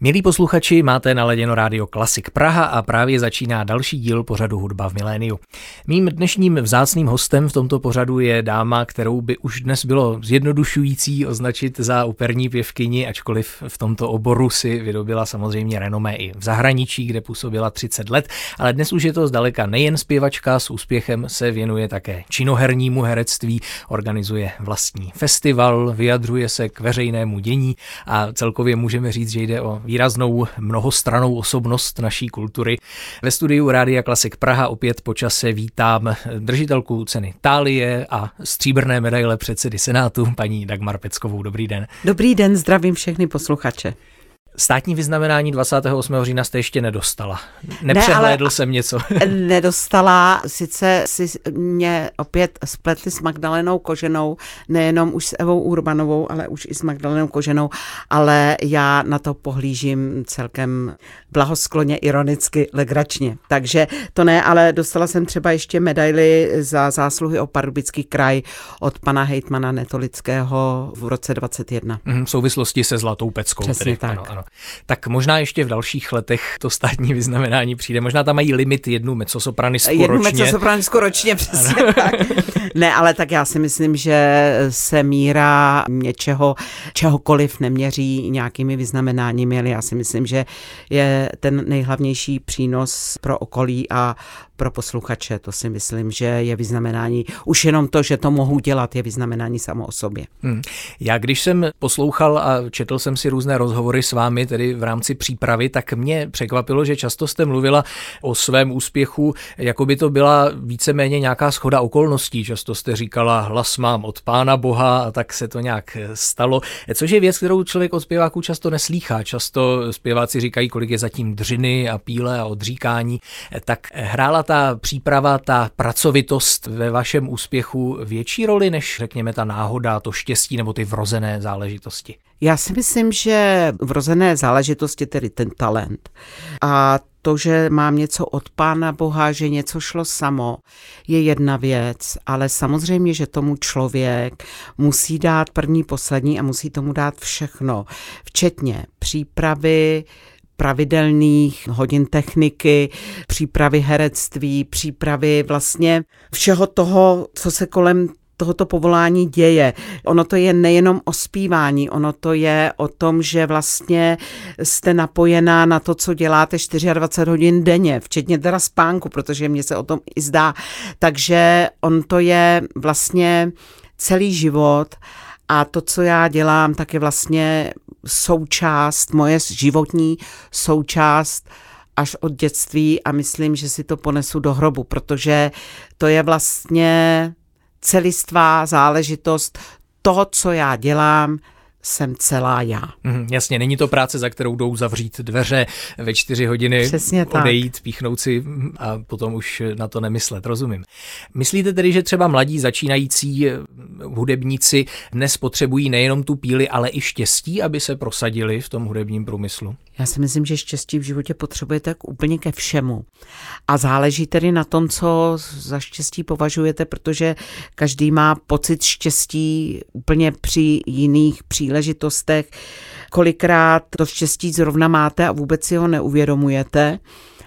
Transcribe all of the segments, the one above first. Milí posluchači, máte naladěno rádio Classic Praha a právě začíná další díl pořadu Hudba v miléniu. Mým dnešním vzácným hostem v tomto pořadu je dáma, kterou by už dnes bylo zjednodušující označit za operní pěvkyni, ačkoliv v tomto oboru si vydobila samozřejmě renomé i v zahraničí, kde působila 30 let, ale dnes už je to zdaleka nejen zpěvačka, s úspěchem se věnuje také činohernímu herectví, organizuje vlastní festival, vyjadřuje se k veřejnému dění a celkově můžeme říct, že jde o výraznou mnohostrannou osobnost naší kultury. Ve studiu Rádia Klasik Praha opět po čase vítám držitelku ceny Thálie a stříbrné medaile předsedy Senátu, paní Dagmar Peckovou. Dobrý den. Dobrý den, zdravím všechny posluchače. Státní vyznamenání 28. října jste ještě nedostala. Nepřehlédl jsem něco. Nedostala, sice si mě opět spletli s Magdalenou Koženou, nejenom už s Evou Urbanovou, ale už i s Magdalenou Koženou, ale já na to pohlížím celkem blahoskloně, ironicky, legračně. Takže to ne, ale dostala jsem třeba ještě medaili za zásluhy o Pardubický kraj od pana hejtmana Netolického v roce 21. V souvislosti se Zlatou Peckou. Přesně tak. Ano. Tak možná ještě v dalších letech to státní vyznamenání přijde. Možná tam mají limit jednu mezzosopranisku ročně. Jednu mezzosopranisku ročně, přesně tak. Ne, ale tak já si myslím, že se míra něčeho, čehokoliv neměří nějakými vyznamenáními, ale já si myslím, že je ten nejhlavnější přínos pro okolí a pro posluchače. To si myslím, že je vyznamenání. Už jenom to, že to mohu dělat, je vyznamenání samo o sobě. Já když jsem poslouchal a četl jsem si různé rozhovory s vámi, tedy v rámci přípravy, tak mě překvapilo, že často jste mluvila o svém úspěchu, jako by to byla víceméně nějaká shoda okolností. Často jste říkala, hlas mám od Pána Boha a tak se to nějak stalo. Což je věc, kterou člověk od zpěváků často neslýchá. Často zpěváci říkají, kolik je zatím dřiny a píle a odříkání. Tak hrála ta příprava, ta pracovitost ve vašem úspěchu větší roli než, řekněme, ta náhoda, to štěstí nebo ty vrozené záležitosti? Já si myslím, že vrozené záležitosti, tedy ten talent a to, že mám něco od Pána Boha, že něco šlo samo, je jedna věc, ale samozřejmě, že tomu člověk musí dát první, poslední a musí tomu dát všechno, včetně přípravy, pravidelných hodin techniky, přípravy herectví, přípravy vlastně všeho toho, co se kolem tohoto povolání děje. Ono to je nejenom o zpívání, ono to je o tom, že vlastně jste napojená na to, co děláte 24 hodin denně, včetně teda spánku, protože mně se o tom i zdá. Takže on to je vlastně celý život a to, co já dělám, tak je vlastně součást, moje životní součást až od dětství a myslím, že si to ponesu do hrobu, protože to je vlastně celistvá záležitost toho, co já dělám, jsem celá já. Jasně, není to práce, za kterou jdou zavřít dveře ve 4 hodiny, přesně odejít, tak píchnout si a potom už na to nemyslet, rozumím. Myslíte tedy, že třeba mladí začínající hudebníci dnes potřebují nejenom tu píli, ale i štěstí, aby se prosadili v tom hudebním průmyslu? Já si myslím, že štěstí v životě potřebujete tak úplně ke všemu. A záleží tedy na tom, co za štěstí považujete, protože každý má pocit štěstí úplně při jiných příležitostech. Kolikrát to štěstí zrovna máte a vůbec si ho neuvědomujete,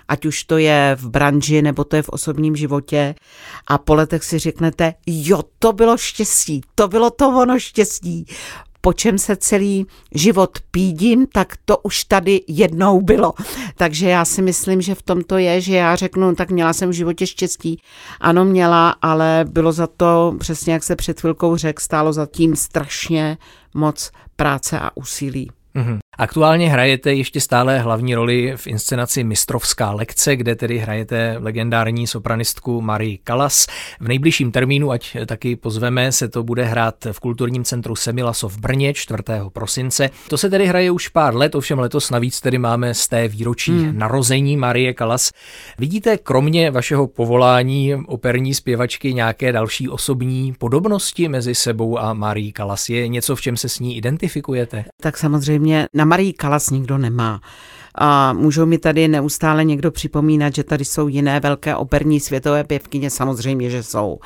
ať už to je v branži, nebo to je v osobním životě. A po letech si řeknete, jo, to bylo štěstí, to bylo to ono štěstí, po čem se celý život pídím, tak to už tady jednou bylo. Takže já si myslím, že v tom to je, že já řeknu, tak měla jsem v životě štěstí. Ano, měla, ale bylo za to, přesně jak se před chvilkou řekl, stálo za tím strašně moc práce a úsilí. Aktuálně hrajete ještě stále hlavní roli v inscenaci Mistrovská lekce, kde tedy hrajete legendární sopranistku Marie Callas. V nejbližším termínu, ať taky pozveme, se to bude hrát v Kulturním centru Semilasov v Brně 4. prosince. To se tedy hraje už pár let, ovšem letos navíc tedy máme z té výročí narození Marie Callas. Vidíte kromě vašeho povolání operní zpěvačky nějaké další osobní podobnosti mezi sebou a Marie Callas? Je něco, v čem se s ní identifikujete? Tak samozřejmě Na Marii Callas nikdo nemá. A můžou mi tady neustále někdo připomínat, že tady jsou jiné velké operní světové pěvkyně, samozřejmě, že jsou.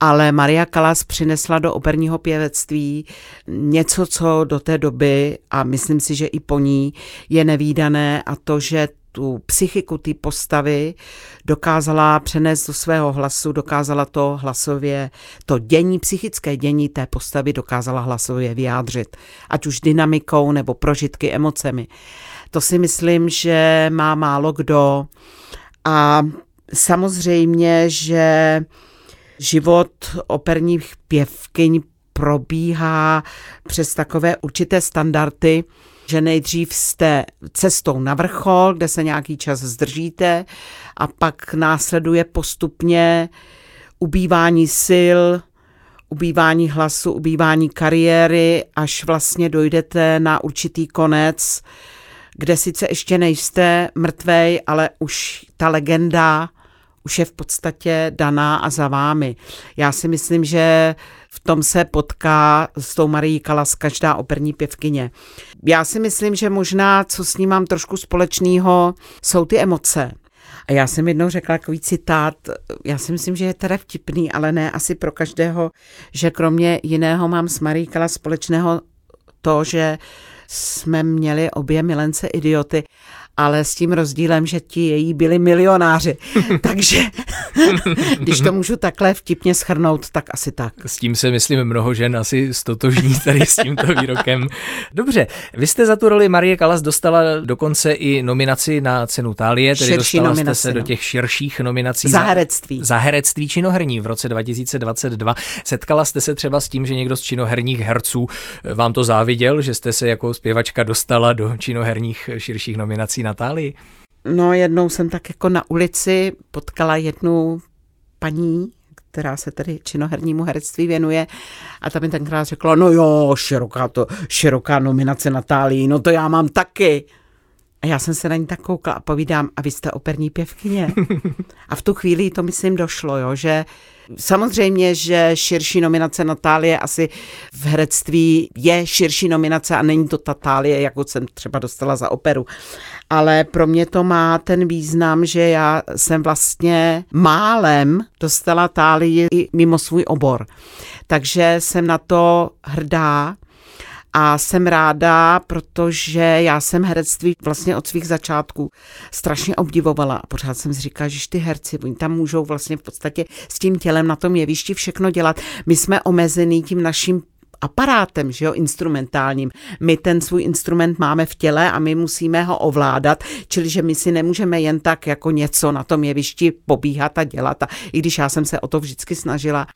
Ale Maria Callas přinesla do operního pěvectví něco, co do té doby, a myslím si, že i po ní, je nevídané, a to, že tu psychiku, ty postavy dokázala přenést do svého hlasu, dokázala to hlasově, to dění, psychické dění té postavy dokázala hlasově vyjádřit, ať už dynamikou nebo prožitky, emocemi. To si myslím, že má málo kdo, a samozřejmě, že život operních pěvkyň probíhá přes takové určité standardy, že nejdřív jste cestou na vrchol, kde se nějaký čas zdržíte, a pak následuje postupně ubývání sil, ubývání hlasu, ubývání kariéry, až vlastně dojdete na určitý konec, kde sice ještě nejste mrtvej, ale už ta legenda už je v podstatě daná a za vámi. Já si myslím, že v tom se potká s tou Marií Callas každá operní pěvkyně. Já si myslím, že možná, co s ní mám trošku společného, jsou ty emoce. A já jsem jednou řekla takový citát, já si myslím, že je teda vtipný, ale ne asi pro každého, že kromě jiného mám s Marií Callas společného to, že jsme měli obě milence idioty, ale s tím rozdílem, že ti její byli milionáři. Takže když to můžu takhle vtipně shrnout, tak asi tak. S tím se, myslím, mnoho žen asi stotožní tady s tímto výrokem. Dobře, vy jste za tu roli Marie Callas dostala dokonce i nominaci na cenu Thálie, tedy dostala jste se do těch širších nominací za herectví. Za herectví činoherní v roce 2022. Setkala jste se třeba s tím, že někdo z činoherních herců vám to záviděl, že jste se jako zpěvačka dostala do činoherních širších nominací Natálii? No, jednou jsem tak jako na ulici potkala jednu paní, která se tedy činohernímu herectví věnuje, a ta mi tenkrát řekla, no jo, široká nominace Natálii, no to já mám taky. A já jsem se na ní tak koukala a povídám, a vy jste operní pěvkyně. A v tu chvíli to, myslím, došlo, jo, že samozřejmě, že širší nominace na Thálie asi v herectví je širší nominace a není to ta Thálie, jakou jsem třeba dostala za operu. Ale pro mě to má ten význam, že já jsem vlastně málem dostala Thálii i mimo svůj obor. Takže jsem na to hrdá. A jsem ráda, protože já jsem herectví vlastně od svých začátků strašně obdivovala. A pořád jsem si říkala, že ty herci, oni tam můžou vlastně v podstatě s tím tělem na tom jevišti všechno dělat. My jsme omezený tím naším aparátem, že jo, instrumentálním. My ten svůj instrument máme v těle a my musíme ho ovládat, čili že my si nemůžeme jen tak jako něco na tom jevišti pobíhat a dělat. A i když já jsem se o to vždycky snažila.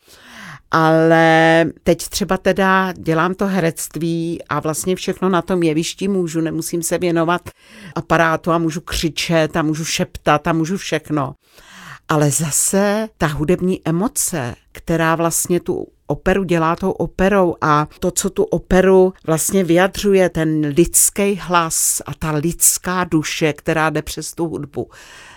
Ale teď třeba teda dělám to herectví a vlastně všechno na tom jevišti můžu, nemusím se věnovat aparátu a můžu křičet a můžu šeptat a můžu všechno. Ale zase ta hudební emoce, která vlastně tu operu dělá tou operou, a to, co tu operu vlastně vyjadřuje, ten lidský hlas a ta lidská duše, která jde přes tu hudbu,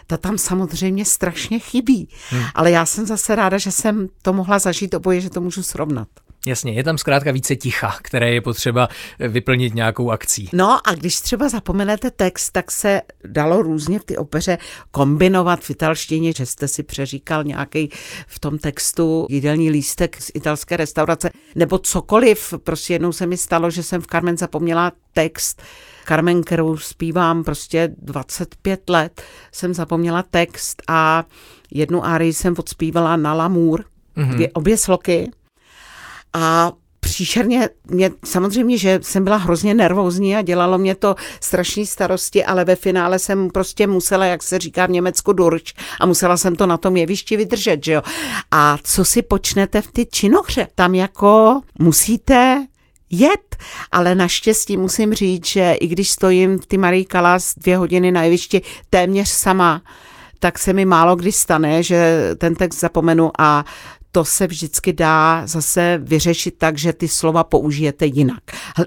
ta tam samozřejmě strašně chybí. Ale já jsem zase ráda, že jsem to mohla zažít oboje, že to můžu srovnat. Jasně, je tam zkrátka více ticha, které je potřeba vyplnit nějakou akcí. No a když třeba zapomenete text, tak se dalo různě v ty opeře kombinovat v italštině, že jste si přeříkal nějaký v tom textu jídelní lístek z italské restaurace, nebo cokoliv. Prostě jednou se mi stalo, že jsem v Carmen zapomněla text. Carmen, kterou zpívám prostě 25 let, jsem zapomněla text a jednu árii jsem odspívala na Lamour, obě sloky. A příšerně mě, samozřejmě, že jsem byla hrozně nervózní a dělalo mě to strašné starosti, ale ve finále jsem prostě musela, jak se říká v Německu, durch, a musela jsem to na tom jevišti vydržet, že jo. A co si počnete v ty činohře? Tam jako musíte jet, ale naštěstí musím říct, že i když stojím v ty Marie Callas 2 hodiny na jevišti téměř sama, tak se mi málo kdy stane, že ten text zapomenu a to se vždycky dá zase vyřešit tak, že ty slova použijete jinak.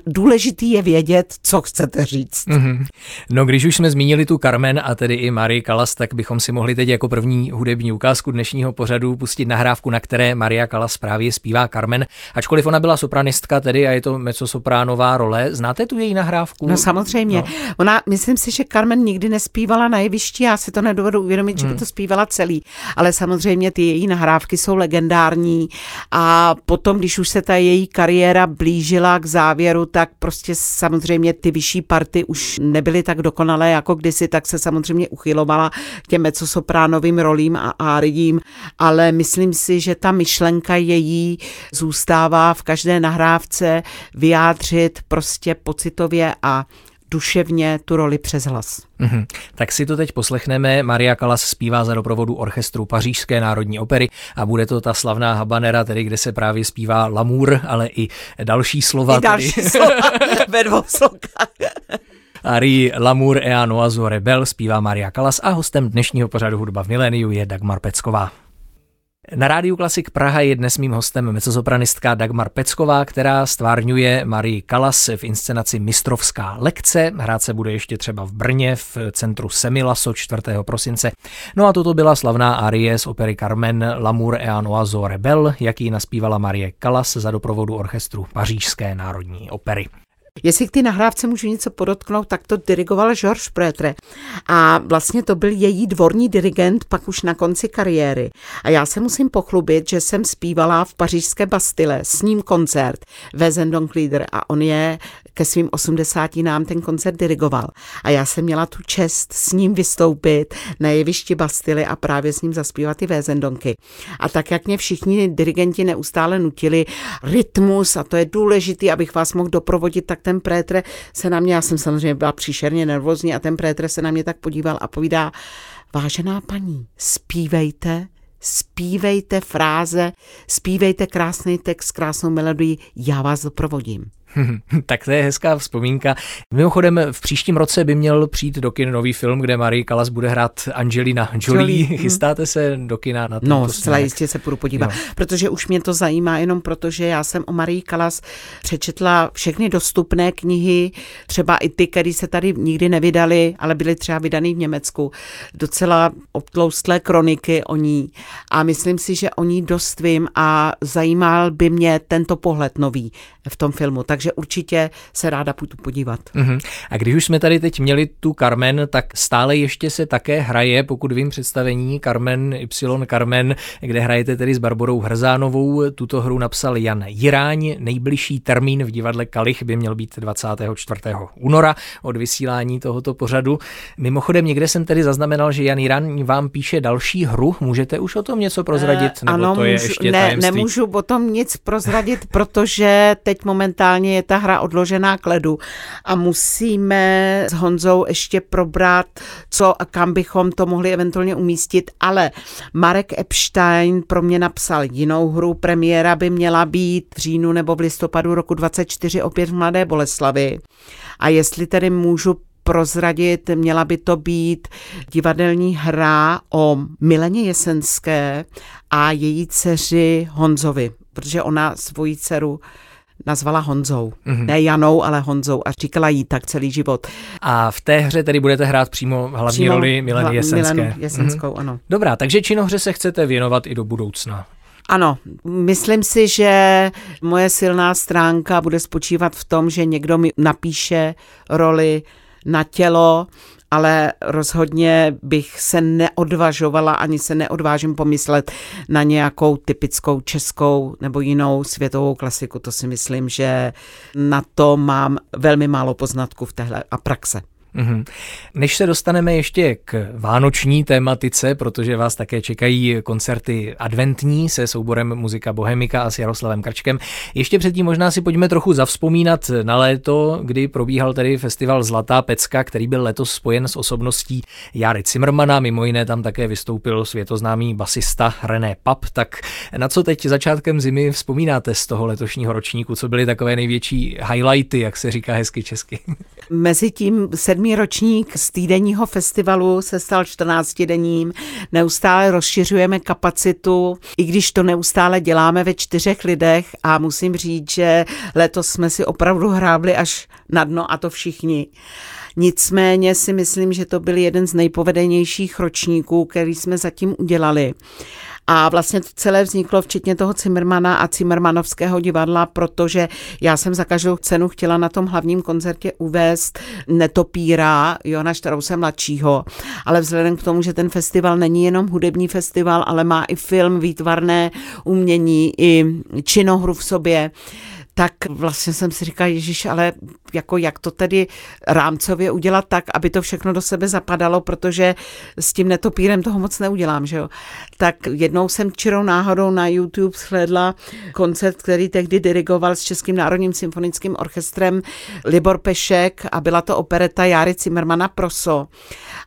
Důležitý je vědět, co chcete říct. Mm-hmm. No, když už jsme zmínili tu Carmen a tedy i Marie Callas, tak bychom si mohli teď jako první hudební ukázku dnešního pořadu pustit nahrávku, na které Marie Callas právě zpívá Carmen. Ačkoliv ona byla sopranistka tedy a je to mezzosopránová role, znáte tu její nahrávku? No samozřejmě. No. Ona, myslím si, že Carmen nikdy nespívala na jevišti, já si to nedovedu uvědomit, že by to zpívala celý, ale samozřejmě ty její nahrávky jsou legendární a potom, když už se ta její kariéra blížila k závěru, tak prostě samozřejmě ty vyšší party už nebyly tak dokonalé jako kdysi, tak se samozřejmě uchylovala těm mezzosopránovým rolím a áriím, ale myslím si, že ta myšlenka její zůstává v každé nahrávce vyjádřit prostě pocitově a duševně tu roli přes hlas. Mm-hmm. Tak si to teď poslechneme. Marie Callas zpívá za doprovodu orchestru Pařížské národní opery a bude to ta slavná habanera, tedy kde se právě zpívá L'amour, ale i další slova. I další tedy. Slova ve dvou slokách. Arii L'amour et un oiseau rebelle zpívá Marie Callas a hostem dnešního pořadu Hudba v miléniu je Dagmar Pecková. Na rádiu Classic Praha je dnes mým hostem mezzosopranistka Dagmar Pecková, která stvárňuje Marie Callas v inscenaci Mistrovská lekce. Hrát se bude ještě třeba v Brně v centru Semilaso 4. prosince. No a toto byla slavná arie z opery Carmen L'amour et un oiseau rebelle, jak ji naspívala Marie Callas za doprovodu orchestru Pařížské národní opery. Jestli k té nahrávce můžu něco podotknout, tak to dirigoval Georges Prêtre a vlastně to byl její dvorní dirigent pak už na konci kariéry. A já se musím pochlubit, že jsem zpívala v pařížské Bastille s ním koncert ve Zendonklíder a on je ke svým 80 ten koncert dirigoval. A já jsem měla tu čest s ním vystoupit na jevišti Bastily a právě s ním zaspívat i Wesendonky. A tak, jak mě všichni dirigenti neustále nutili rytmus a to je důležitý, abych vás mohl doprovodit, tak ten Prêtre se na mě, já jsem samozřejmě byla příšerně nervózní a ten Prêtre se na mě tak podíval a povídá, vážená paní, zpívejte fráze, zpívejte krásný text, krásnou melodii, já vás doprovodím. Tak to je hezká vzpomínka. Mimochodem v příštím roce by měl přijít do kin nový film, kde Marie Callas bude hrát Angelina Jolie. Chystáte se do kina na to? No, zcela jistě se půjdu podívat, jo. Protože už mě to zajímá jenom proto, že já jsem o Marie Callas přečetla všechny dostupné knihy, třeba i ty, které se tady nikdy nevydaly, ale byly třeba vydané v Německu. Docela obtloustlé kroniky o ní a myslím si, že o ní dost vím a zajímal by mě tento pohled nový v tom filmu. Takže určitě se ráda půjdu podívat. Uhum. A když už jsme tady teď měli tu Carmen, tak stále ještě se také hraje, pokud vím, představení Carmen Y. Carmen, kde hrajete tedy s Barborou Hrzánovou. Tuto hru napsal Jan Jiráň. Nejbližší termín v divadle Kalich by měl být 24. února od vysílání tohoto pořadu. Mimochodem někde jsem tedy zaznamenal, že Jan Jiráň vám píše další hru. Můžete už o tom něco prozradit? Ano, to je ještě tajemství? Nemůžu o tom nic prozradit, protože teď momentálně je ta hra odložená k ledu a musíme s Honzou ještě probrat, co a kam bychom to mohli eventuálně umístit, ale Marek Epštejn pro mě napsal jinou hru, premiéra by měla být v říjnu nebo v listopadu roku 2024 opět v Mladé Boleslavi a jestli tedy můžu prozradit, měla by to být divadelní hra o Mileně Jesenské a její dceři Honzovi, protože ona svoji dceru nazvala Honzou. Mm-hmm. Ne Janou, ale Honzou a říkala jí tak celý život. A v té hře tedy budete hrát přímo hlavní roli Mileny Jesenské. Milenu Jesenskou, ano. Dobrá, takže činohře se chcete věnovat i do budoucna. Ano, myslím si, že moje silná stránka bude spočívat v tom, že někdo mi napíše roli na tělo, ale rozhodně bych se neodvažovala, ani se neodvážím pomyslet na nějakou typickou českou nebo jinou světovou klasiku. To si myslím, že na to mám velmi málo poznatků v téhle a praxe. Mm-hmm. Než se dostaneme ještě k vánoční tématice, protože vás také čekají koncerty adventní se souborem Musica Bohemica a s Jaroslavem Krčkem, ještě předtím možná si pojďme trochu zavzpomínat na léto, kdy probíhal tedy festival Zlatá pecka, který byl letos spojen s osobností Járy Cimrmana, mimo jiné tam také vystoupil světoznámý basista René Pape. Tak na co teď začátkem zimy vzpomínáte z toho letošního ročníku, co byly takové největší highlighty, jak se říká hezky česky? Mezitím Sedmý ročník z týdenního festivalu se stal 14denním. Neustále rozšiřujeme kapacitu, i když to neustále děláme ve 4 lidech, a musím říct, že letos jsme si opravdu hrábli až na dno, a to všichni. Nicméně si myslím, že to byl jeden z nejpovedenějších ročníků, který jsme zatím udělali. A vlastně to celé vzniklo včetně toho Cimrmana a Cimrmanovského divadla, protože já jsem za každou cenu chtěla na tom hlavním koncertě uvést Netopíra Johana Strausse mladšího. Ale vzhledem k tomu, že ten festival není jenom hudební festival, ale má i film, výtvarné umění, i činohru v sobě, tak vlastně jsem si říkala, Ježíš, ale jako jak to tedy rámcově udělat tak, aby to všechno do sebe zapadalo, protože s tím Netopírem toho moc neudělám, že jo. Tak jednou jsem čirou náhodou na YouTube shledla koncert, který tehdy dirigoval s Českým národním symfonickým orchestrem Libor Pešek, a byla to opereta Járy Cimrmana Proso.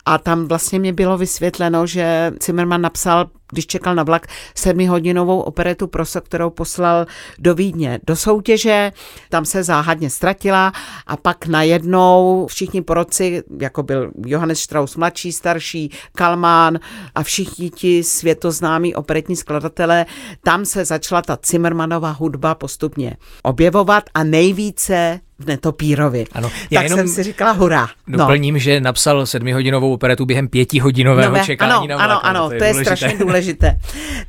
A tam vlastně mě bylo vysvětleno, že Cimrman napsal, když čekal na vlak, 7hodinovou operetu Proso, kterou poslal do Vídně do soutěže, tam se záhadně ztratila a pak najednou všichni poroci, jako byl Johannes Strauss mladší, starší, Kalman a všichni ti světoznámí operetní skladatelé, tam se začala ta Cimrmanova hudba postupně objevovat a nejvíce v Netopírovi. Ano, tak jenom jsem si říkala hurá. Doplním, že napsal 7hodinovou operetu během 5hodinového čekání na vlak. Ano, to je důležité. Strašně důležité.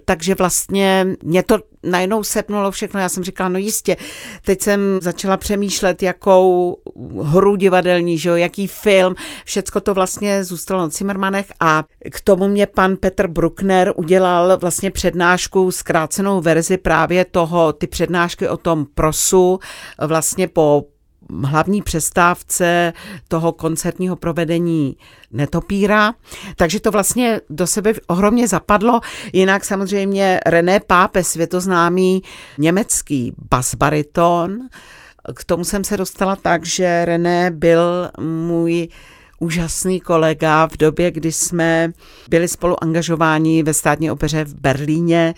Takže vlastně mě to najednou sepnulo všechno. Já jsem říkala, no jistě, teď jsem začala přemýšlet, jakou hru divadelní, že jo, jaký film, všecko to vlastně zůstalo na Cimrmanech, a k tomu mě pan Petr Bruckner udělal vlastně přednášku, zkrácenou verzi právě toho, ty přednášky o tom Prosu, vlastně po hlavní přestávce toho koncertního provedení Netopíra. Takže to vlastně do sebe ohromně zapadlo. Jinak samozřejmě René Pape, světoznámý německý basbariton. K tomu jsem se dostala tak, že René byl můj úžasný kolega v době, kdy jsme byli spolu angažováni ve Státní opeře v Berlíně.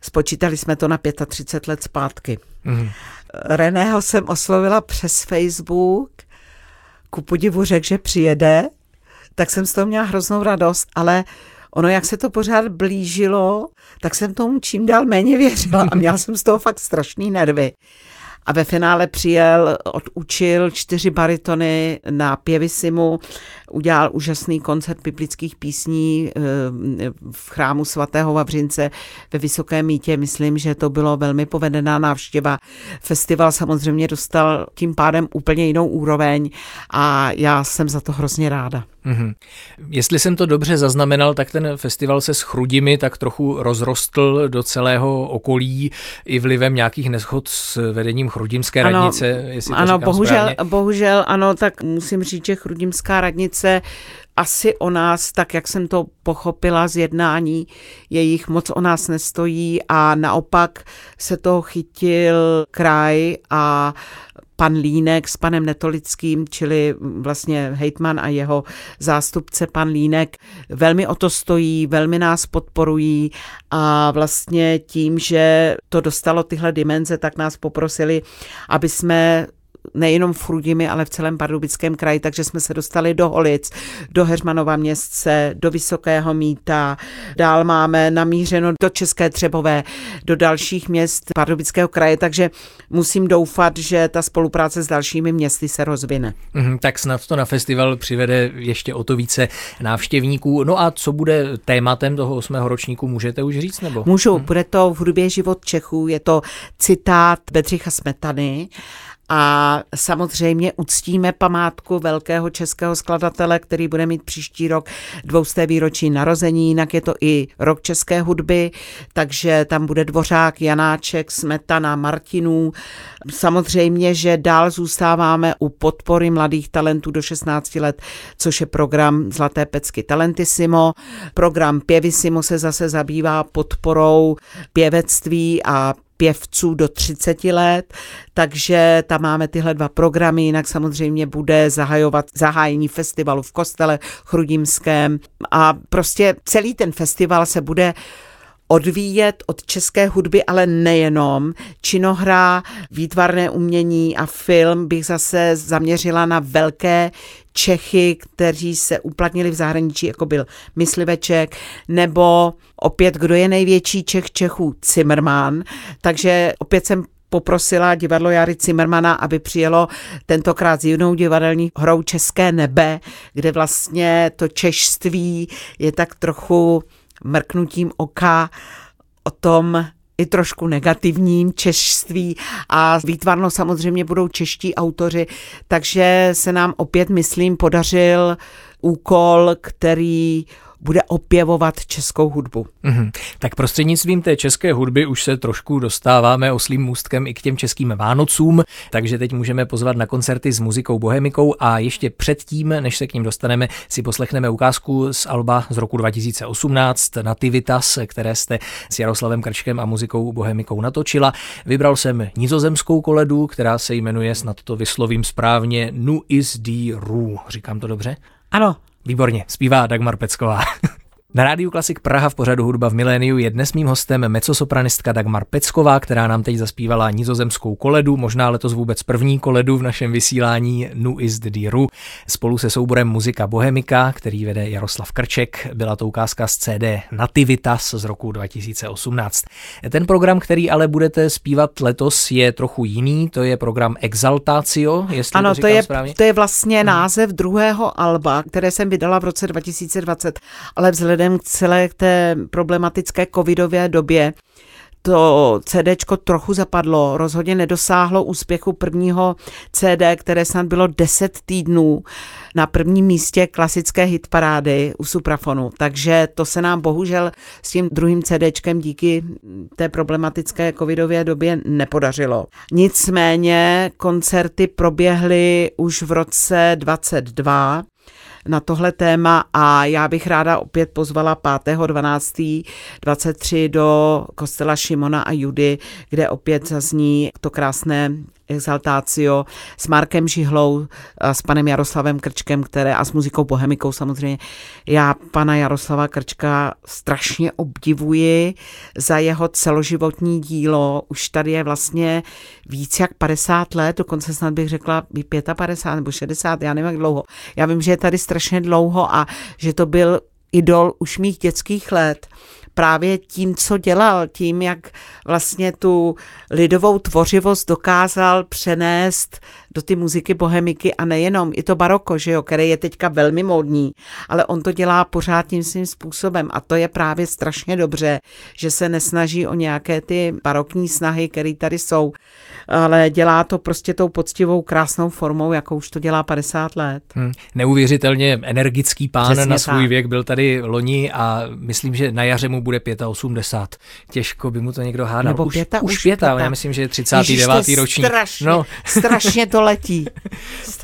Spočítali jsme to na 35 let zpátky. Mm. Reného jsem oslovila přes Facebook, ku podivu řekl, že přijede, tak jsem z toho měla hroznou radost, ale ono, jak se to pořád blížilo, tak jsem tomu čím dál méně věřila a měla jsem z toho fakt strašný nervy. A ve finále přijel, odučil 4 baritony na pěvisimu, udělal úžasný koncert biblických písní v chrámu svatého Vavřince ve Vysokém Mýtě. Myslím, že to bylo velmi povedená návštěva. Festival samozřejmě dostal tím pádem úplně jinou úroveň a já jsem za to hrozně ráda. Mm-hmm. Jestli jsem to dobře zaznamenal, tak ten festival se s Chrudimi tak trochu rozrostl do celého okolí i vlivem nějakých neshod s vedením Chrudimské radnice, jestli to říkám správně. Ano, bohužel ano, tak musím říct, že Chrudimská radnice asi o nás, tak jak jsem to pochopila z jednání jejich, moc o nás nestojí a naopak se toho chytil kraj a pan Línek s panem Netolickým, čili vlastně hejtman a jeho zástupce pan Línek, velmi o to stojí, velmi nás podporují a vlastně tím, že to dostalo tyhle dimenze, tak nás poprosili, aby jsme nejenom v Chrudimi, ale v celém Pardubickém kraji, takže jsme se dostali do Holic, do Heřmanova Městce, do Vysokého Mýta, dál máme namířeno do České Třebové, do dalších měst Pardubického kraje, takže musím doufat, že ta spolupráce s dalšími městy se rozvine. Tak snad to na festival přivede ještě o to více návštěvníků. No a co bude tématem toho 8. ročníku, můžete už říct? Nebo? Můžu, bude to V hudbě život Čechů, je to citát Bedřicha Smetany. A samozřejmě uctíme památku velkého českého skladatele, který bude mít příští rok 200. výročí narození, jinak je to i rok české hudby, takže tam bude Dvořák, Janáček, Smetana, Martinů. Samozřejmě, že dál zůstáváme u podpory mladých talentů do 16 let, což je program Zlaté pecky Talentissimo. Program Pěvissimo se zase zabývá podporou pěvectví a pěvců do 30 let, takže tam máme tyhle 2 programy, jinak samozřejmě bude zahájení festivalu v kostele chrudimském a prostě celý ten festival se bude odvíjet od české hudby, ale nejenom. Činohra, výtvarné umění a film bych zase zaměřila na velké Čechy, kteří se uplatnili v zahraničí, jako byl Mysliveček, nebo opět, kdo je největší Čech Čechů? Cimrman. Takže opět jsem poprosila divadlo Járy Cimrmana, aby přijelo tentokrát s jinou divadelní hrou České nebe, kde vlastně to češství je tak trochu mrknutím oka o tom i trošku negativním češství a výtvarno samozřejmě budou čeští autoři, takže se nám opět, myslím, podařil úkol, který bude opěvovat českou hudbu. Tak prostřednictvím té české hudby už se trošku dostáváme oslím můstkem i k těm českým Vánocům, takže teď můžeme pozvat na koncerty s Musicou Bohemikou a ještě předtím, než se k ním dostaneme, si poslechneme ukázku z alba z roku 2018 Nativitas, které jste s Jaroslavem Krčkem a Musicou Bohemikou natočila. Vybral jsem nizozemskou koledu, která se jmenuje, snad to vyslovím správně, Nu is die Ruhe. Říkám to dobře? Ano. Výborně, zpívá Dagmar Pecková. Na rádiu Classic Praha v pořadu Hudba v miléniu je dnes mým hostem mezzosopranistka Dagmar Pecková, která nám teď zaspívala nizozemskou koledu, možná letos vůbec první koledu v našem vysílání Nu is die Ruhe, spolu se souborem Musica Bohemica, který vede Jaroslav Krček. Byla to ukázka z CD Nativitas z roku 2018. Ten program, který ale budete zpívat letos, je trochu jiný, to je program Exaltatio, jestli ano, to říkám správně. Ano, to je vlastně název druhého alba, které jsem vydala v roce 2020, ale vzhledem k celé té problematické covidové době to CDčko trochu zapadlo, rozhodně nedosáhlo úspěchu prvního CD, které snad bylo 10 týdnů na prvním místě klasické hitparády u Suprafonu. Takže to se nám bohužel s tím druhým CDčkem díky té problematické covidové době nepodařilo. Nicméně koncerty proběhly už v roce 2022, na tohle téma a já bych ráda opět pozvala 5.12.23 do kostela Šimona a Judy, kde opět zazní to krásné Exaltatio s Markem Žihlou, s panem Jaroslavem Krčkem, které a s Musicou Bohemikou samozřejmě. Já pana Jaroslava Krčka strašně obdivuji za jeho celoživotní dílo. Už tady je vlastně víc jak 50 let, dokonce snad bych řekla 55 nebo 60, já nevím jak dlouho. Já vím, že je tady strašně dlouho a že to byl idol už mých dětských let. Právě tím, co dělal, tím, jak vlastně tu lidovou tvořivost dokázal přenést do ty muziky bohemiky a nejenom, i to baroko, že jo, které je teďka velmi módní, ale on to dělá pořád tím svým způsobem a to je právě strašně dobře, že se nesnaží o nějaké ty barokní snahy, které tady jsou, ale dělá to prostě tou poctivou, krásnou formou, jakou už to dělá 50 let. Neuvěřitelně energický pán. Přesně na svůj věk, byl tady loni a myslím, že na jaře mu bude 85. Těžko by mu to někdo hádal. Nebo už pěta. Já myslím, že je 39. ročník. Strašně to letí.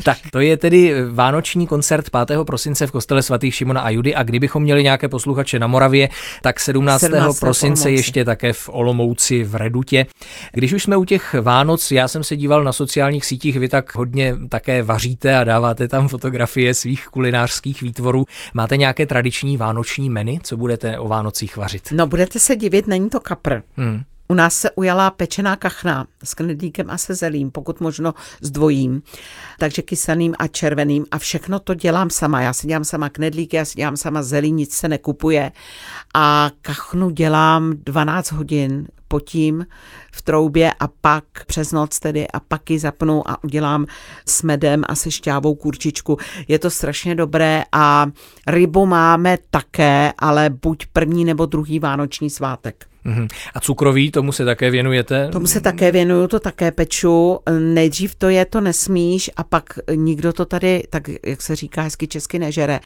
Tak, to je tedy vánoční koncert 5. prosince v kostele svatých Šimona a Judy a kdybychom měli nějaké posluchače na Moravě, tak 17. prosince ještě také v Olomouci v Redutě. Když už jsme u těch Vánoc, já jsem se díval na sociálních sítích, vy tak hodně také vaříte a dáváte tam fotografie svých kulinářských výtvorů. Máte nějaké tradiční vánoční menu? Co budete o Vánocích vařit? No, budete se divit, není to kapr. U nás se ujala pečená kachna s knedlíkem a se zelím, pokud možno s dvojím, takže kysaným a červeným a všechno to dělám sama. Já si dělám sama knedlíky, já si dělám sama zelí, nic se nekupuje a kachnu dělám 12 hodin potím v troubě a pak přes noc tedy a pak ji zapnu a udělám s medem a se šťávou kurčičku. Je to strašně dobré a rybu máme také, ale buď první nebo druhý vánoční svátek. A cukroví, tomu se také věnujete? Tomu se také věnuju, to také peču. Nejdřív to je, to nesmíš a pak nikdo to tady, tak jak se říká hezky česky, nežere.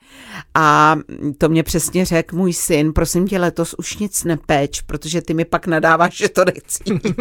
A to mě přesně řekl můj syn, prosím tě, letos už nic nepeč, protože ty mi pak nadáváš, že to nechci jíst.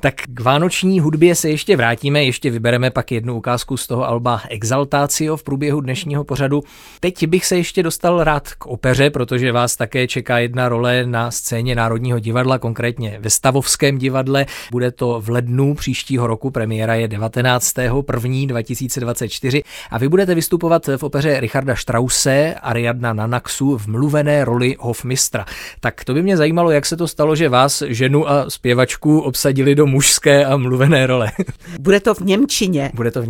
Tak k vánoční hudbě se ještě vrátíme, ještě vybereme pak jednu ukázku z toho alba Exaltatio v průběhu dnešního pořadu. Teď bych se ještě dostal rád k opeře, protože vás také čeká jedna role na scéně Národního divadla, konkrétně ve Stavovském divadle. Bude to v lednu příštího roku, premiéra je 19.1.2024 a vy budete vystupovat v opeře Richarda Strause Ariadna na Naxu v mluvené roli hofmistra. Tak to by mě zajímalo, jak se to stalo, že vás, ženu a zpěvačku, obsadí zařadili do mužské a mluvené role. Bude to v němčině. Bude to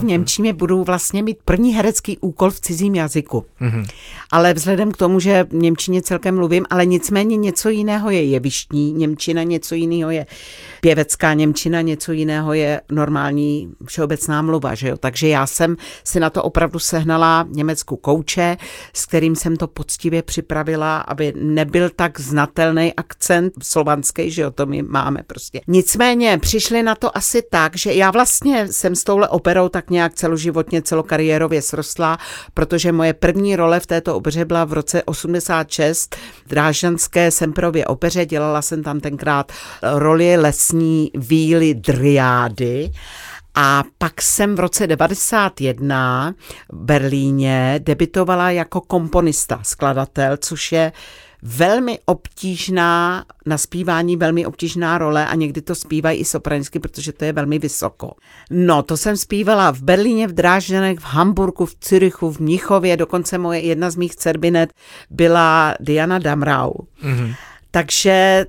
v němčině, budu vlastně mít první herecký úkol v cizím jazyku. Mm-hmm. Ale vzhledem k tomu, že v němčině celkem mluvím, ale nicméně něco jiného je jevištní němčina, něco jiného je pěvecká němčina, něco jiného je normální všeobecná mluva, že jo? Takže já jsem si na to opravdu sehnala německou kouče, s kterým jsem to poctivě připravila, aby nebyl tak znatelný akcent slovanský, že jo, to my máme prostě. Nicméně přišli na to asi tak, že já vlastně jsem s touhle operou tak nějak celoživotně, celokariérově srostla, protože moje první role v této opeře byla v roce 86 v drážďanské Semprově opeře, dělala jsem tam tenkrát roli lesní víly Dryády. A pak jsem v roce 91 v Berlíně debutovala jako komponista, skladatel, což je velmi obtížná, na zpívání velmi obtížná role a někdy to zpívají i sopransky, protože to je velmi vysoko. No, to jsem zpívala v Berlíně, v Drážďanech, v Hamburku, v Curychu, v Mnichově, dokonce jedna z mých dcerbinet byla Diana Damrau. Mm-hmm. Takže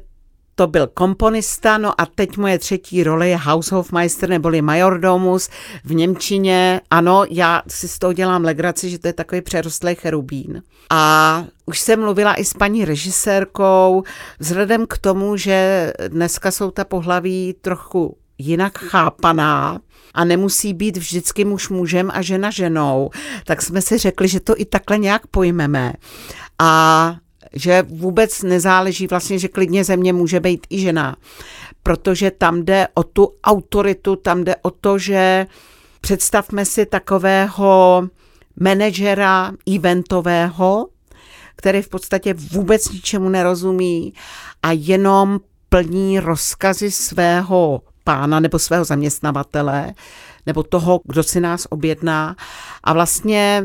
to byl komponista, no a teď moje třetí role je Haushofmeister neboli majordomus v němčině. Ano, já si z toho dělám legraci, že to je takový přerostlý cherubín. A už jsem mluvila i s paní režisérkou, vzhledem k tomu, že dneska jsou ta pohlaví trochu jinak chápaná a nemusí být vždycky muž mužem a žena ženou, tak jsme si řekli, že to i takhle nějak pojmeme. A že vůbec nezáleží vlastně, že klidně ze mě může být i žena, protože tam jde o tu autoritu, tam jde o to, že představme si takového manažera eventového, který v podstatě vůbec ničemu nerozumí a jenom plní rozkazy svého pána nebo svého zaměstnavatele nebo toho, kdo si nás objedná a vlastně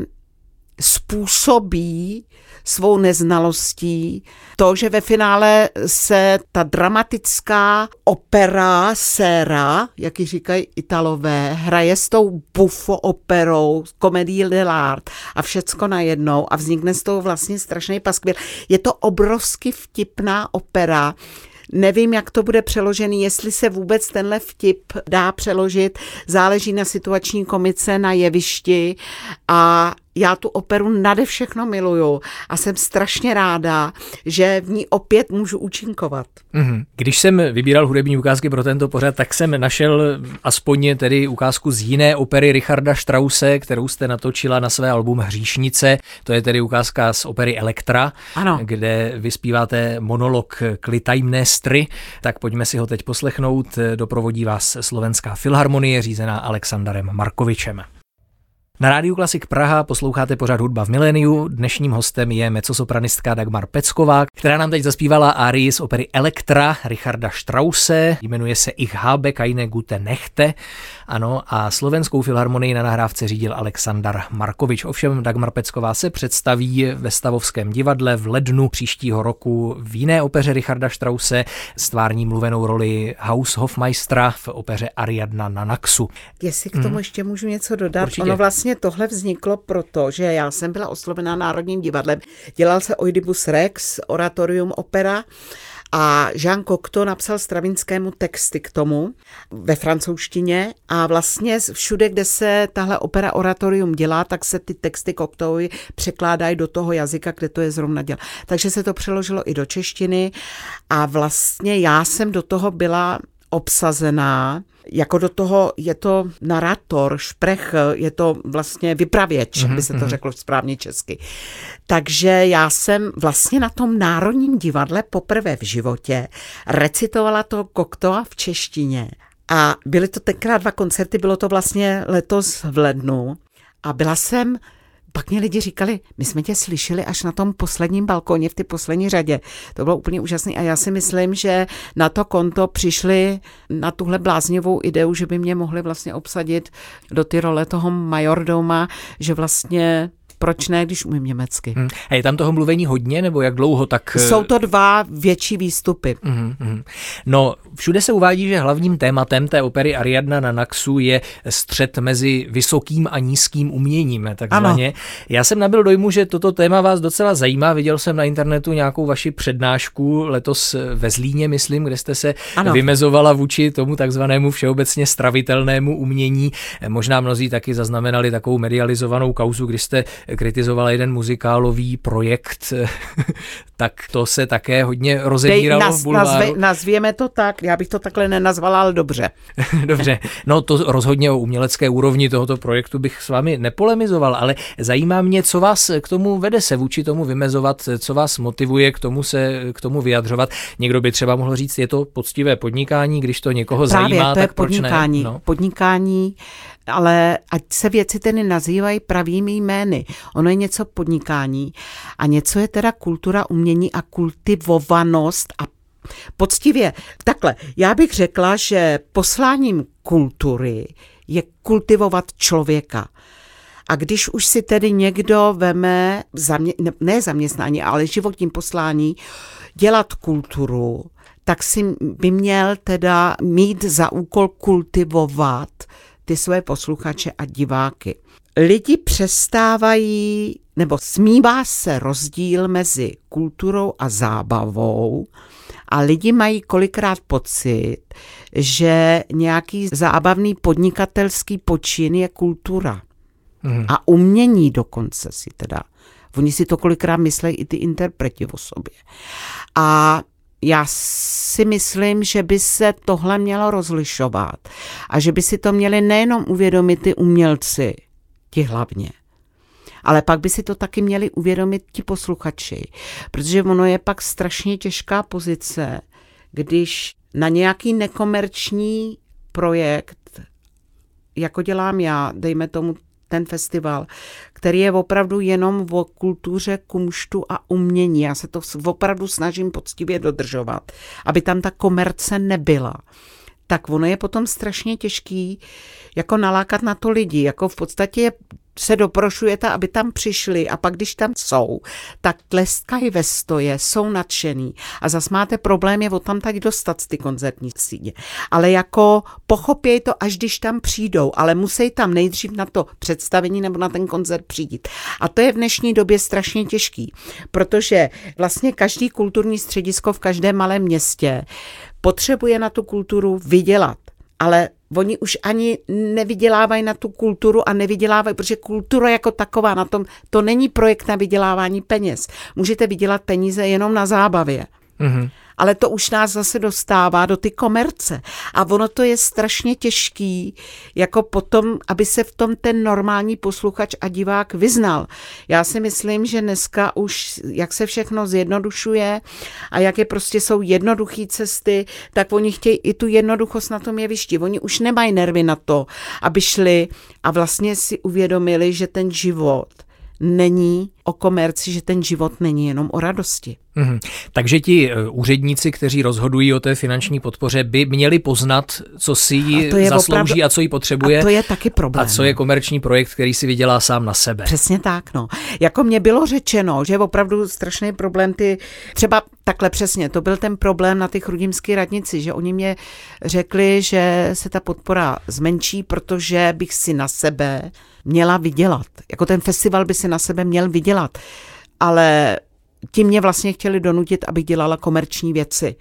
způsobí svou neznalostí to, že ve finále se ta dramatická opera sera, jak ji říkají Italové, hraje s tou buffo operou, komedii dell'arte a všecko najednou a vznikne z toho vlastně strašný paskvil. Je to obrovsky vtipná opera. Nevím, jak to bude přeložený, jestli se vůbec tenhle vtip dá přeložit, záleží na situační komice, na jevišti a já tu operu nade všechno miluju a jsem strašně ráda, že v ní opět můžu účinkovat. Když jsem vybíral hudební ukázky pro tento pořad, tak jsem našel aspoň tedy ukázku z jiné opery Richarda Strause, kterou jste natočila na své album Hříšnice. To je tedy ukázka z opery Elektra, ano, kde vyspíváte monolog Klitajmné stry. Tak pojďme si ho teď poslechnout. Doprovodí vás Slovenská filharmonie, řízená Alexandarem Markovičem. Na rádiu Classic Praha posloucháte pořad Hudba v miléniu. Dnešním hostem je mezzosopranistka Dagmar Pecková, která nám teď zaspívala árii z opery Elektra Richarda Strause. Jmenuje se Ich habe keine gute Nächte. Ano, a Slovenskou filharmonii na nahrávce řídil Alexandar Markovič. Ovšem Dagmar Pecková se představí ve Stavovském divadle v lednu příštího roku v jiné opeře Richarda Strause stvární mluvenou roli Haushofmeistera v opeře Ariadna na Naxu. Jestli k tomu ještě můžu něco dodat. Určitě. Ono vlastně tohle vzniklo proto, že já jsem byla oslovena Národním divadlem. Dělal se Oidipus Rex, oratorium opera a Jean Cocteau napsal Stravinskému texty k tomu ve francouzštině a vlastně všude, kde se tahle opera oratorium dělá, tak se ty texty Cocteauvi překládají do toho jazyka, kde to je zrovna dělá. Takže se to přeložilo i do češtiny a vlastně já jsem do toho byla obsazená, jako do toho je to narátor, šprech, je to vlastně vypravěč, by se to řeklo správně česky. Takže já jsem vlastně na tom Národním divadle poprvé v životě recitovala toho Cocteau v češtině. A byly to tenkrát 2 koncerty, bylo to vlastně letos v lednu. A byla jsem, pak mě lidi říkali, my jsme tě slyšeli až na tom posledním balkoně, v té poslední řadě. To bylo úplně úžasné a já si myslím, že na to konto přišli na tuhle bláznivou ideu, že by mě mohli vlastně obsadit do ty role toho majordoma, že vlastně Proč ne, když umím německy? Hmm. A je tam toho mluvení hodně, nebo jak dlouho tak... Jsou to dva větší výstupy. No, všude se uvádí, že hlavním tématem té opery Ariadna na Naxu je střet mezi vysokým a nízkým uměním, takzvaně. Ano. Já jsem nabyl dojmu, že toto téma vás docela zajímá. Viděl jsem na internetu nějakou vaši přednášku letos ve Zlíně, myslím, kde jste se vymezovala vůči tomu takzvanému všeobecně stravitelnému umění. Možná mnozí taky zaznamenali takovou medializovanou kauzu, kdy jste kritizovala jeden muzikálový projekt, tak to se také hodně rozebíralo v bulváru. Nazvěme to tak, já bych to takhle nenazvala, ale dobře. Dobře, no to rozhodně o umělecké úrovni tohoto projektu bych s vámi nepolemizoval, ale zajímá mě, co vás k tomu vede se vůči tomu vymezovat, co vás motivuje k tomu se k tomu vyjadřovat. Někdo by třeba mohl říct, je to poctivé podnikání, když to někoho právě zajímá, to tak je podnikání, proč ne? No. Podnikání, ale ať se věci tedy nazývají pravými jmény. Ono je něco podnikání a něco je teda kultura, umění a kultivovanost a poctivě. Takhle, já bych řekla, že posláním kultury je kultivovat člověka. A když už si tedy někdo veme, ne zaměstnání, ale životním poslání, dělat kulturu, tak si by měl teda mít za úkol kultivovat ty své posluchače a diváky. Lidi přestávají, nebo smívá se rozdíl mezi kulturou a zábavou a lidi mají kolikrát pocit, že nějaký zábavný podnikatelský počin je kultura. A umění dokonce si teda. Oni si to kolikrát myslejí i ty interpreti o sobě. A já si myslím, že by se tohle mělo rozlišovat a že by si to měli nejenom uvědomit ty umělci, ti hlavně, ale pak by si to taky měli uvědomit ti posluchači, protože ono je pak strašně těžká pozice, když na nějaký nekomerční projekt, jako dělám já, dejme tomu ten festival, který je opravdu jenom o kultuře, kumštu a umění. Já se to opravdu snažím poctivě dodržovat, aby tam ta komerce nebyla. Tak ono je potom strašně těžký jako nalákat na to lidi, jako v podstatě se doprošujete, aby tam přišli a pak, když tam jsou, tak tleskají ve stoje, jsou nadšený a zas máte problém je od tam tak dostat z ty koncertní síně. Ale jako pochopěj to, až když tam přijdou, ale musí tam nejdřív na to představení nebo na ten koncert přijít. A to je v dnešní době strašně těžký, protože vlastně každý kulturní středisko v každém malém městě potřebuje na tu kulturu vydělat, ale oni už ani nevydělávají na tu kulturu a nevydělávají, protože kultura jako taková na tom, to není projekt na vydělávání peněz. Můžete vydělat peníze jenom na zábavě. Mm-hmm. Ale to už nás zase dostává do ty komerce. A ono to je strašně těžký, jako potom, aby se v tom ten normální posluchač a divák vyznal. Já si myslím, že dneska už, jak se všechno zjednodušuje a jak je prostě jsou jednoduché cesty, tak oni chtějí i tu jednoduchost na tom jevišti. Oni už nemají nervy na to, aby šli a vlastně si uvědomili, že ten život není o komerci, že ten život není jenom o radosti. Mm-hmm. Takže ti úředníci, kteří rozhodují o té finanční podpoře, by měli poznat, co si ji zaslouží opravdu, a co ji potřebuje. A to je taky problém. A co je komerční projekt, který si vydělá sám na sebe. Přesně tak, no. Jako mě bylo řečeno, že je opravdu strašný problém ty, třeba takhle přesně, to byl ten problém na ty chrudimské radnici, že oni mě řekli, že se ta podpora zmenší, protože bych si na sebe měla vydělat. Jako ten festival by si na sebe měl vydělat. Ale ti mě vlastně chtěli donutit, abych dělala komerční věci.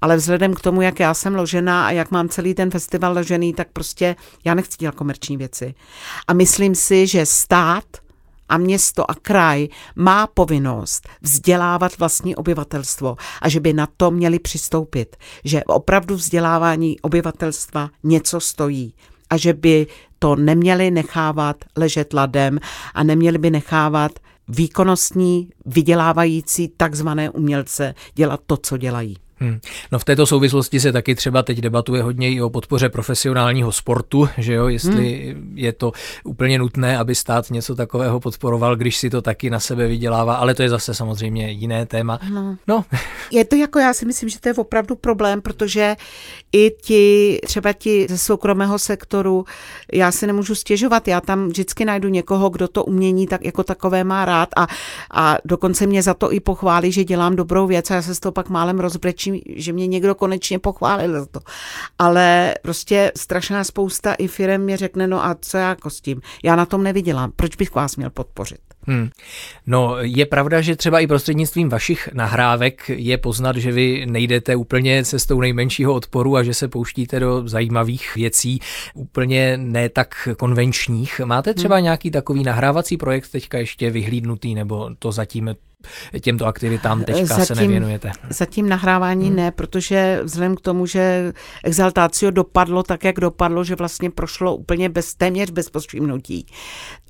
Ale vzhledem k tomu, jak já jsem ložená a jak mám celý ten festival ložený, tak prostě já nechci dělat komerční věci. A myslím si, že stát a město a kraj má povinnost vzdělávat vlastní obyvatelstvo a že by na to měli přistoupit. Že opravdu vzdělávání obyvatelstva něco stojí a že by to neměli nechávat ležet ladem a neměli by nechávat výkonnostní, vydělávající takzvané umělce dělat to, co dělají. No v této souvislosti se taky třeba teď debatuje hodně i o podpoře profesionálního sportu, že jo, jestli je to úplně nutné, aby stát něco takového podporoval, když si to taky na sebe vydělává, ale to je zase samozřejmě jiné téma. No. Je to jako, já si myslím, že to je opravdu problém, protože i ti ze soukromého sektoru, já si nemůžu stěžovat, já tam vždycky najdu někoho, kdo to umění tak jako takové má rád a dokonce mě za to i pochválí, že dělám dobrou věc a já se z toho pak málem rozbrečím, že mě někdo konečně pochválil za to. Ale prostě strašná spousta i firem mě řekne, no a co já jako s tím? Já na tom nevydělám. Proč bych vás měl podpořit? No je pravda, že třeba i prostřednictvím vašich nahrávek je poznat, že vy nejdete úplně cestou nejmenšího odporu a že se pouštíte do zajímavých věcí, úplně ne tak konvenčních. Máte třeba nějaký takový nahrávací projekt teďka ještě vyhlídnutý, nebo to zatím těmto aktivitám teďka se nevěnujete? Zatím nahrávání ne, protože vzhledem k tomu, že Exaltácio dopadlo tak, jak dopadlo, že vlastně prošlo úplně téměř bez povšimnutí.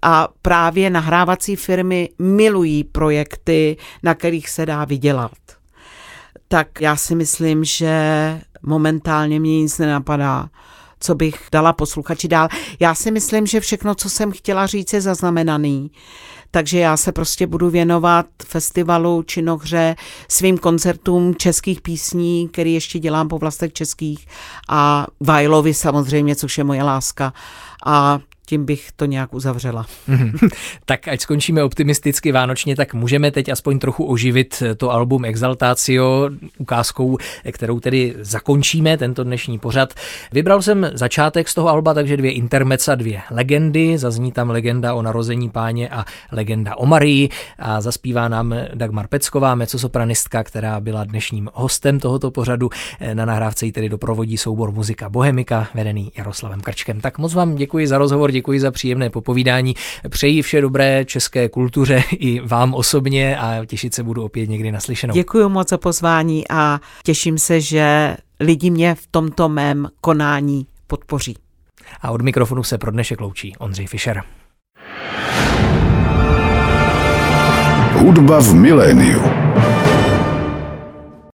A právě nahrávací firmy milují projekty, na kterých se dá vydělat. Tak já si myslím, že momentálně mě nic nenapadá, co bych dala posluchači dál. Já si myslím, že všechno, co jsem chtěla říct, je zaznamenaný. Takže já se prostě budu věnovat festivalu, činohře, svým koncertům českých písní, který ještě dělám po vlastech českých, a Vajlovi samozřejmě, což je moje láska. A tím bych to nějak uzavřela. Tak ať skončíme optimisticky vánočně, tak můžeme teď aspoň trochu oživit to album Exaltácio ukázkou, kterou tedy zakončíme tento dnešní pořad. Vybral jsem začátek z toho alba, takže 2 intermeca, 2 legendy. Zazní tam legenda o narození Páně a legenda o Marii a zaspívá nám Dagmar Pecková, mezzosopranistka, která byla dnešním hostem tohoto pořadu. Na nahrávce ji tedy doprovodí soubor Musica Bohemica vedený Jaroslavem Krčkem. Tak moc vám děkuji za rozhovor. Děkuji za příjemné popovídání. Přeji vše dobré české kultuře i vám osobně a těšit se budu opět někdy naslyšenou. Děkuji moc za pozvání a těším se, že lidi mě v tomto mém konání podpoří. A od mikrofonu se pro dnešek loučí Ondřej Fischer. Hudba v miléniu.